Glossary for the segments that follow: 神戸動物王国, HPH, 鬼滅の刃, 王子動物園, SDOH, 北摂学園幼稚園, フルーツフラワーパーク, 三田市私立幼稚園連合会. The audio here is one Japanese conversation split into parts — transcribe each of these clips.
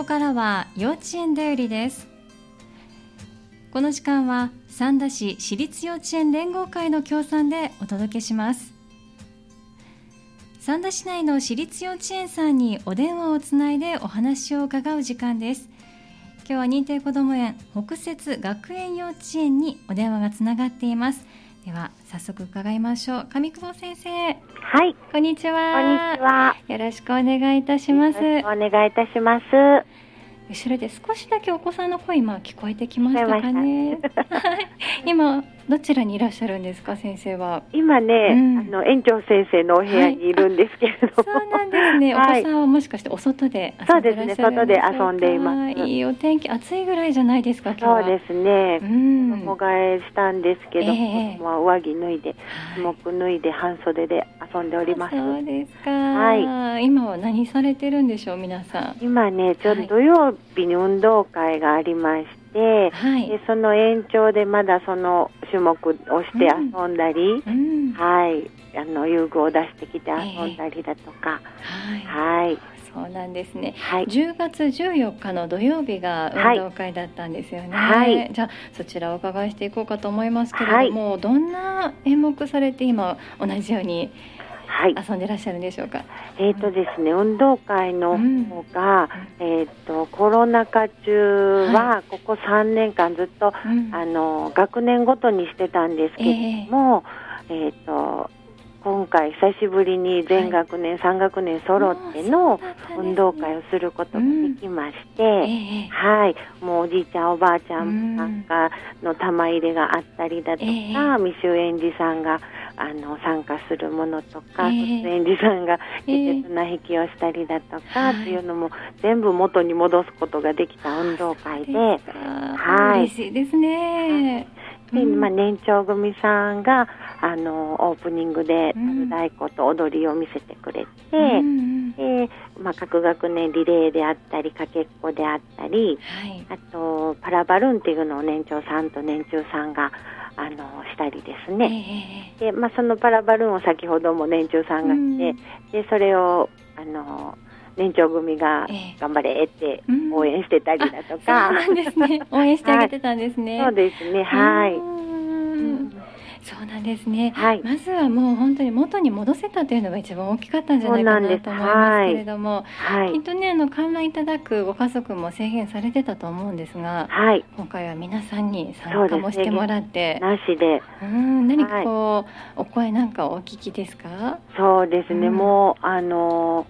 こからは幼稚園だよりです。この時間は三田市私立幼稚園連合会の協賛でお届けします。三田市内の私立幼稚園さんにお電話をつないでお話を伺う時間です。今日は認定こども園北摂学園幼稚園にお電話がつながっています。では早速伺いましょう。上久保先生、はい、こんにちは。こんにちは。よろしくお願いいたします。お願いいたします。後ろで少しだけお子さんの声今聞こえてきましたかね。今どちらにいらっしゃるんですか、先生は。今ね、園長先生のお部屋にいるんですけれども、はい、そうなんですね、はい、お子さんはもしかしてお外で遊んでらっしゃるんでしょうか。そうですね、外で遊んでいます。いいお天気、暑いぐらいじゃないですか今日は。そうですね、衣替えしたんですけど、上着脱いでもく脱いで半袖で遊んでおります。そうですか、はい、今は何されてるんでしょう皆さん。今ねちょっと土曜日に運動会がありましてで、はい、でその延長でまだその種目をして遊んだり、はい、遊具を出してきて遊んだりだとか、はい、そうなんですね、はい、10月14日の土曜日が運動会だったんですよね、はい、じゃあそちらをお伺いしていこうかと思いますけれども、はい、どんな演目されて今同じように遊んでらっしゃるんでしょうか。はい、ですね、運動会の方が、コロナ禍中はここ3年間ずっと、学年ごとにしてたんですけれども、今回久しぶりに全学年、3学年揃っての運動会をすることができまして、はい、もうおじいちゃんおばあちゃんなんかの玉入れがあったりだとか、未就園児さんが参加するものとか、突然児さんが適切な引きをしたりだとかっていうのも全部元に戻すことができた運動会で、はい、嬉しいですね。でまあ、年長組さんがオープニングで太鼓と踊りを見せてくれて、で各学年リレーであったりかけっこであったり、はい、あとパラバルーンっていうのを年長さんと年中さんがしたりですね、でそのパラバルーンを先ほども年中さんが来て、でそれを年長組が頑張れって応援してたりだとか、そうなんですね、応援してあげてたんですね、はい、そうですね、はい、そうなんですね、はい、まずはもう本当に元に戻せたというのが一番大きかったんじゃないかなと思いますけれども、はい、きっとね観覧いただくご家族も制限されてたと思うんですが、はい、今回は皆さんに参加もしてもらって、ね、なしで何かこう、はい、お声なんかお聞きですか。そうですね、もう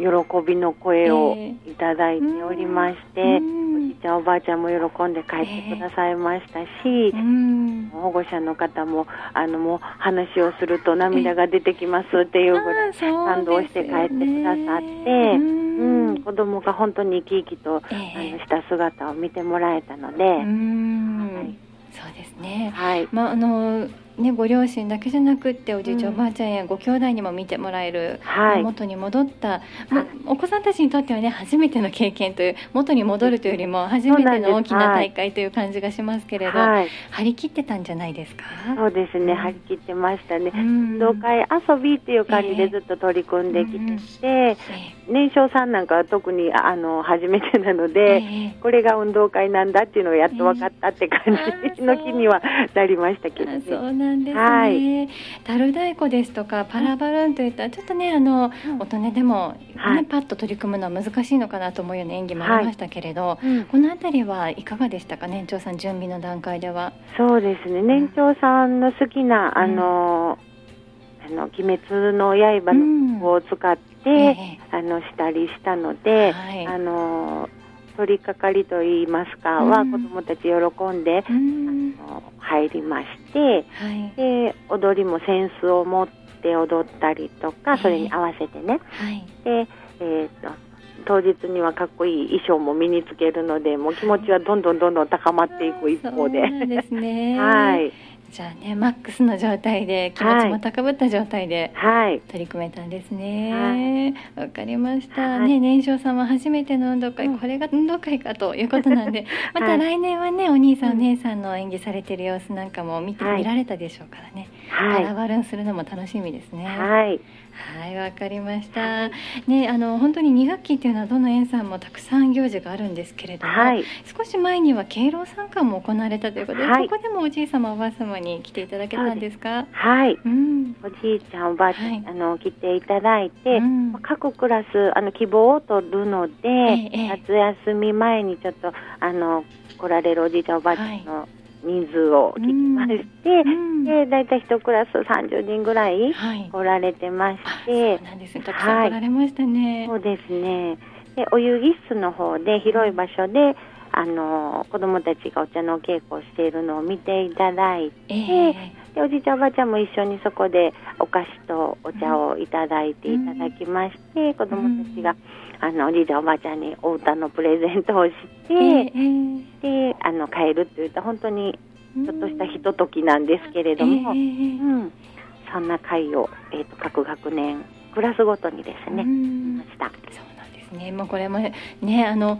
喜びの声をいただいておりまして、おじいちゃんおばあちゃんも喜んで帰ってくださいましたし、保護者の方ももう話をすると涙が出てきますっていうぐらい感動して帰ってくださって、子供が本当に生き生きと、した姿を見てもらえたので、はい、そうですね、はい、ね、ご両親だけじゃなくっておじいちゃんおばあちゃんやご兄弟にも見てもらえる、元に戻った、お子さんたちにとってはね初めての経験という、元に戻るというよりも初めての大きな大会という感じがしますけれど、張り切ってたんじゃないですか。そうですね、張り切ってましたね。運動会遊びっていう感じでずっと取り組んできて、年少さんなんかは特に初めてなので、これが運動会なんだっていうのをやっと分かったって感じの気にはなりましたけどね。そうなんですね、はい、樽太鼓ですとかパラバルーンといったちょっとね大人でも、パッと取り組むのは難しいのかなと思うような演技もありましたけれど、このあたりはいかがでしたか、年長さん準備の段階では。そうですね、年長さんの好きな、鬼滅の刃のを使って、したりしたので、取り掛かりといいますかは、子どもたち喜んで、入りまして、で踊りも扇子を持って踊ったりとか、それに合わせてね、で当日にはかっこいい衣装も身につけるので、もう気持ちはどんどん高まっていく一方で、そうなんですねはい、じゃあねマックスの状態で気持ちも高ぶった状態で取り組めたんですね。わ、かりました、ね、年少さんは初めての運動会、これが運動会かということなんでまた来年はねお兄さんお姉さんの演技されてる様子なんかも見られたでしょうからね、カラバルーンするのも楽しみですね。はい、はい、わかりました、ね、本当に2学期というのはどの園さんもたくさん行事があるんですけれども、はい、少し前には敬老参観も行われたということで、はい、ここでもおじい様おばあ様に来ていただけたんですか？はい、うん、おじいちゃんおばあちゃん、はい、来ていただいて、うん、各クラス希望を取るので、夏休み前にちょっと来られるおじいちゃんおばあちゃんの、はい、人数を聞きまして、うん、でだいたい1クラス30人ぐらい来られてまして、はい、そうなんですね、たくさん来られましたね、はい、そうですね。でお遊戯室の方で広い場所で子どもたちがお茶のお稽古をしているのを見ていただいて、でおじいちゃんおばあちゃんも一緒にそこでお菓子とお茶をいただいていただきまして、うん、子どもたちがおじいちゃんおばあちゃんにお歌のプレゼントをして、で帰るといった本当にちょっとしたひとときなんですけれども、うん、そんな会を、各学年クラスごとにですね、ました。ね、もうこれもね、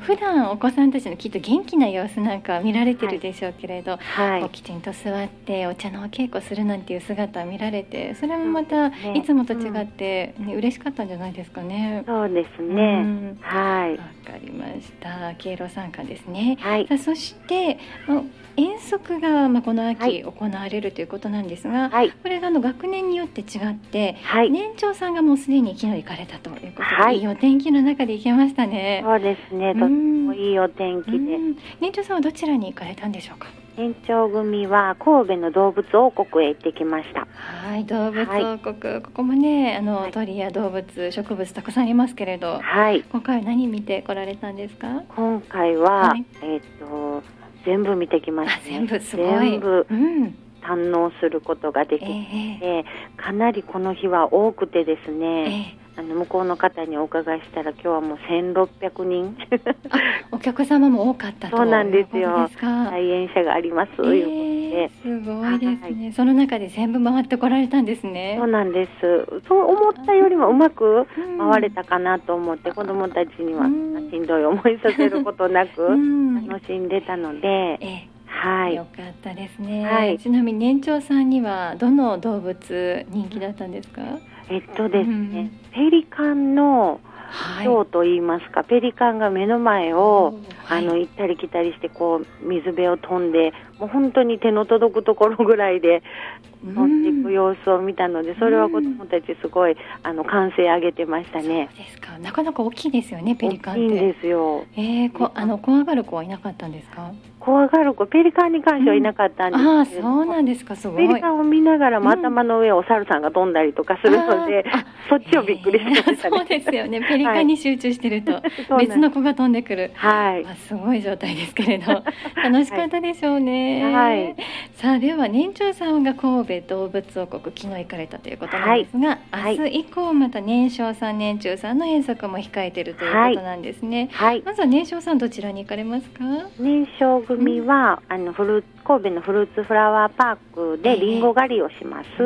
普段お子さんたちのきっと元気な様子なんか見られてるでしょうけれど、はいはい、きちんと座ってお茶のお稽古するなんていう姿を見られて、それもまたいつもと違って、ね、うん、嬉しかったんじゃないですかね。そうですね、うん、はい、わかりました。敬老参観ですね、はい、さあそして遠足が、この秋行われるということなんですが、はい、これが学年によって違って、はい、年長さんがもうすでに昨日行かれたということで、はい、いいお天気の中で行けましたね。そうですね、とてもいいお天気で、年長さんはどちらに行かれたんでしょうか？年長組は神戸の動物王国へ行ってきました。はい、動物王国、はい、ここもね、はい、鳥や動物、植物たくさんありますけれど、はい、今回は何見て来られたんですか？今回は、はい、全部見てきました、ね、全部堪能することができて、かなりこの日は多くてですね、向こうの方にお伺いしたら今日はもう1600人お客様も多かったと。そうなんですよ、来園者があります、いうことで、すごいですね、はい、その中で全部回ってこられたんですね。そうなんです、そう思ったよりもうまく回れたかなと思って、子どもたちにはしんどい思いさせることなく楽しんでたので、はい、よかったですね、はい、ちなみに年長さんにはどの動物人気だったんですか？ですね、ペリカンのショーといいますか、ペリカンが目の前を、行ったり来たりして、こう水辺を飛んで、もう本当に手の届くところぐらいで飛んでいく様子を見たので、それは子どもたちすごい歓声上げてましたね。そうですか、なかなか大きいですよね、ペリカンって。大きいんですよ。怖がる子はいなかったんですか？怖がる子、ペリカンに関してはいなかったんですけど、そうなんですか、すごい。ペリカンを見ながらも頭の上をお猿さんが飛んだりとかするので、そっちをびっくりしてましたね。そうですよね、ペリカンに集中してると、はい、別の子が飛んでくる、はい、すごい状態ですけれど楽しかったでしょうね、はいはい、さあでは年長さんが神戸動物王国昨日行かれたということなんですが、はい、明日以降また年少さん年中さんの遠足も控えているということなんですね、はいはい、まずは年少さんどちらに行かれますか？年少組は、神戸のフルーツフラワーパークでリンゴ狩りをします、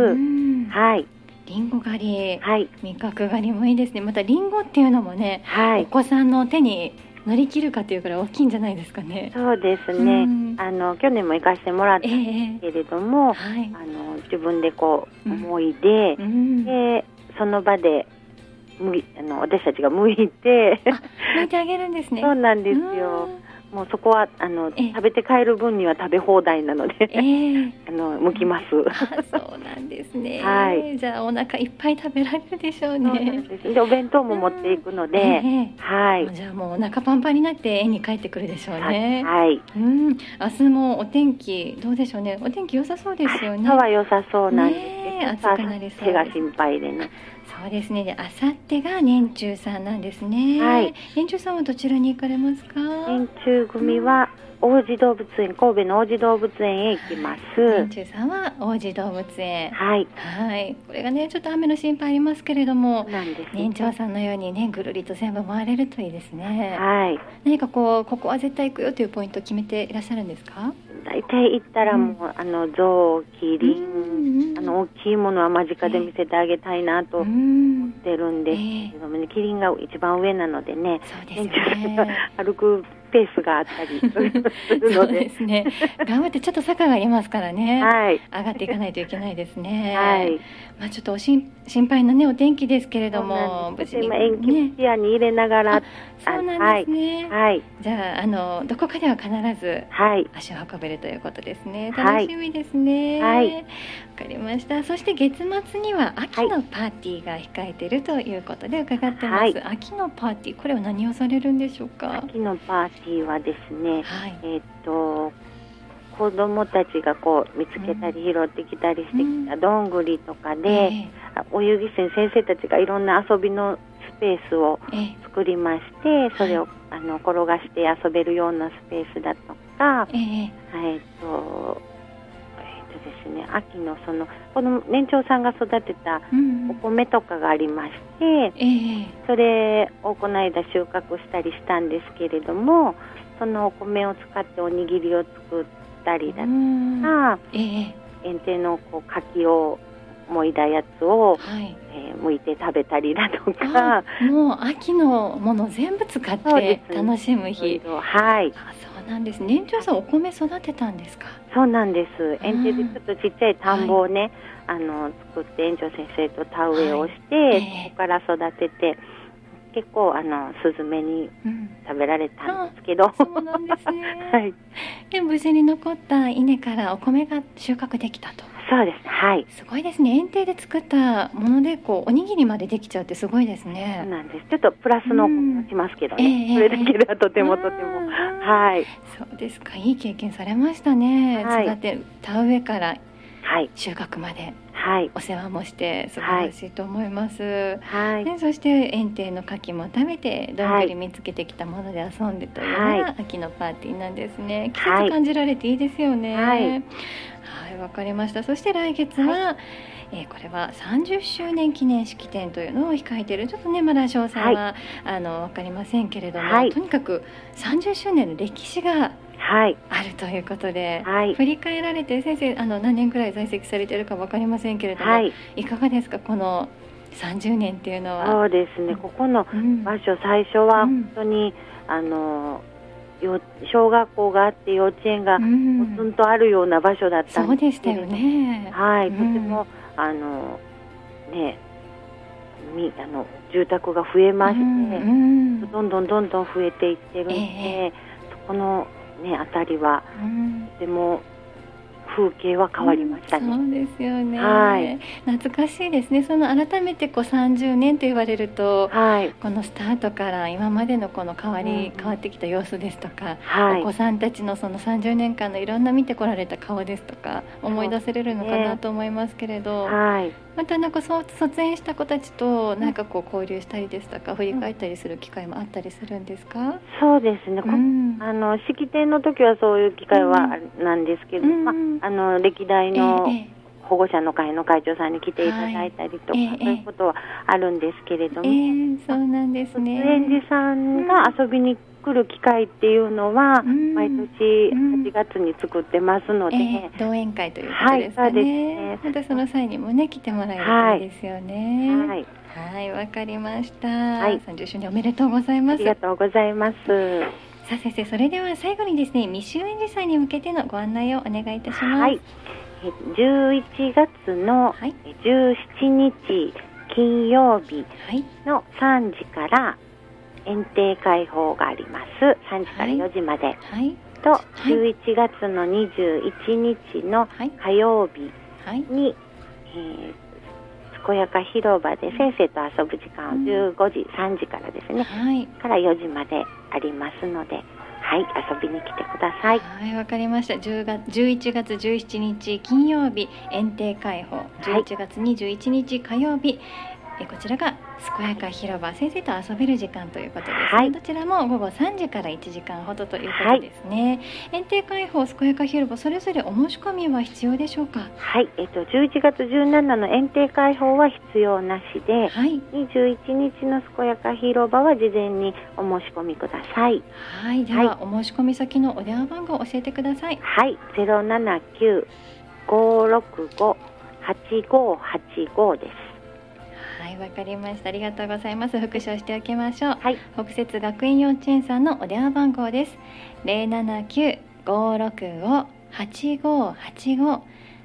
はい、リンゴ狩り、はい、味覚狩りもいいですね。またリンゴっていうのもね、はい、お子さんの手に乗り切るかというくらい大きいんじゃないですかね。そうですね、去年も行かせてもらったんですけれども、はい、自分でこう思いで、でその場で私たちが剥いて剥いてあげるんですね。そうなんですよ、もうそこは食べて帰る分には食べ放題なので、剥きます。そうなんですね、はい、じゃあお腹いっぱい食べられるでしょうね。そうなんです、でお弁当も持っていくので、はい、じゃあもうお腹パンパンになって園に帰ってくるでしょうね、はいはい、明日もお天気どうでしょうね。お天気良さそうですよね。朝は良さそうなんですけど、ね、手が心配でね。そうですね、で明後日が年中さんなんですね、はい、年中さんはどちらに行かれますか？年中組は王子動物園、神戸の王子動物園へ行きます。年中さんは王子動物園、はい、はい、これがねちょっと雨の心配ありますけれども、なんです、年長さんのようにねぐるりと全部回れるといいですね、はい、何かここは絶対行くよというポイントを決めていらっしゃるんですか？大体行ったらもう、象、キリン、大きいものは間近で見せてあげたいなと思ってるんですけどもね、キリンが一番上なのでね、そうですよね、歩くペースがあったりするの で、 そうです、ね、頑張ってちょっと坂がありますからね、はい、上がっていかないといけないですね、はい、まあ、ちょっと心配な、ね、お天気ですけれども、無事に、ね、延期視野に入れながら、そうなんですね、はいはい、じゃあ、どこかでは必ず足を運べるということですね、はい、楽しみですね、はいはい、わかりました。そして月末には秋のパーティーが控えているということで伺ってます、はい、秋のパーティー、これは何をされるんでしょうか。秋のパーティーはですね、はい、子どもたちがこう見つけたり拾ってきたりしてきたどんぐりとかで、お遊戯室に先生たちがいろんな遊びのスペースを作りまして、それを、はい、転がして遊べるようなスペースだとか、ですね、秋のそのこの年長さんが育てたお米とかがありまして、それをこの間収穫したりしたんですけれども、そのお米を使っておにぎりを作ったりだとか、園庭のこう柿を剥いだやつを、はい、剥いて食べたりだとか、もう秋のもの全部使って楽しむ日、はい、そうなんです。年長さんお米育てたんですか。そうなんです。園庭でちょっとちっちゃい田んぼをね、はい、作って園長先生と田植えをして、はい、そこから育てて、結構スズメに食べられたんですけど、そうなんですね、はい、で無事に残った稲からお米が収穫できたと。そうです、はい、すごいですね。園庭で作ったものでこうおにぎりまでできちゃうってすごいですね。そうなんです。ちょっとプラスのしますけどね、それだけではとてもとても、はい、そうですか。いい経験されましたね、はい、育て田植えから収穫まで、はいはい、お世話もして素晴らしいと思います、はいね、そして園庭の柿も食べてどんぐり見つけてきたもので遊んでというのが、はい、秋のパーティーなんですね。季節感じられていいですよね。はい、はい、わかりました。そして来月は、はい、これは30周年記念式典というのを控えている。ちょっとねまだ詳細は、はい、わかりませんけれども、はい、とにかく30周年の歴史がはい、あるということで、はい、振り返られて先生何年くらい在籍されているか分かりませんけれども、はい、いかがですかこの30年っていうのは。そうですね、ここの場所、最初は本当に、小学校があって幼稚園がポツンとあるような場所だったんですけれど、そうでしたよね、はい、とてもね住宅が増えまして、どんどんどんどん増えていってるんで、そこのね、あたりはとても風景は変わりましたね、そうですよね、はい、懐かしいですね。その改めてこう30年と言われると、はい、このスタートから今までのこの変わってきた様子ですとか、はい、お子さんたちのその30年間のいろんな見てこられた顔ですとか思い出せれるのかなと思いますけれど、はい、またなんか卒園した子たちとなんかこう交流したりですとか振り返ったりする機会もあったりするんですか。そうですね、式典の時はそういう機会はなんですけど、歴代の保護者の会の会長さんに来ていただいたりとか、はい、そういうことはあるんですけれども、そうなんですね。卒園児さんが遊びに来る機会っていうのは、毎年8月に作ってますので、同園会ということですかね、はい、そうですね。またその際にもね来てもらえるといいですよね、はいはいはい、わかりました、はい、30周年おめでとうございます。ありがとうございます。さあ先生、それでは最後にですね、未就園児さんに向けてのご案内をお願いいたします。はい、11月の17日金曜日の3時から園庭開放があります。3時から4時まで、はい、と11月の21日の火曜日に、健やか広場で先生と遊ぶ時間を3時からですね、はい、から4時までありますので、はい、遊びに来てください。はい、わかりました。11月17日金曜日園庭開放、11月21日火曜日、こちらが健やか広場、先生と遊べる時間ということです、はい、どちらも午後3時から1時間ほどということですね、はい、園庭開放、健やか広場、それぞれお申し込みは必要でしょうか。はい、11月17の園庭開放は必要なしで、はい、21日の健やか広場は事前にお申し込みください。はい、では、はい、お申し込み先のお電話番号を教えてください。はい、079-565-8585 です。はい、わかりました。ありがとうございます。復唱しておきましょう。はい、北摂学院幼稚園さんのお電話番号です。079-565-8585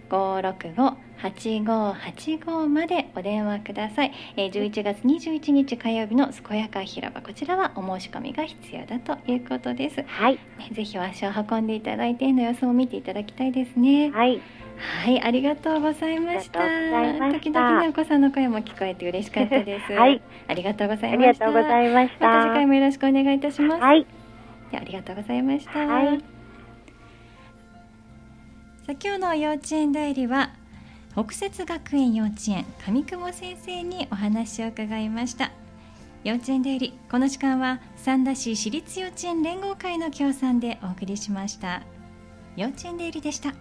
565-8585までお電話ください。11月21日火曜日の健やか広場、こちらはお申し込みが必要だということです。はい、ぜひ足を運んでいただいての様子を見ていただきたいですね。はい。はい、ありがとうございました。時々ねお子さんの声も聞こえて嬉しかったです。はい、ありがとうございました。また次回もよろしくお願いいたします。はい。ありがとうございました。はい。さあ、今日の幼稚園だよりは、北摂学園幼稚園上久保先生にお話を伺いました。幼稚園だより、この時間は三田市私立幼稚園連合会の協賛でお送りしました。幼稚園だよりでした。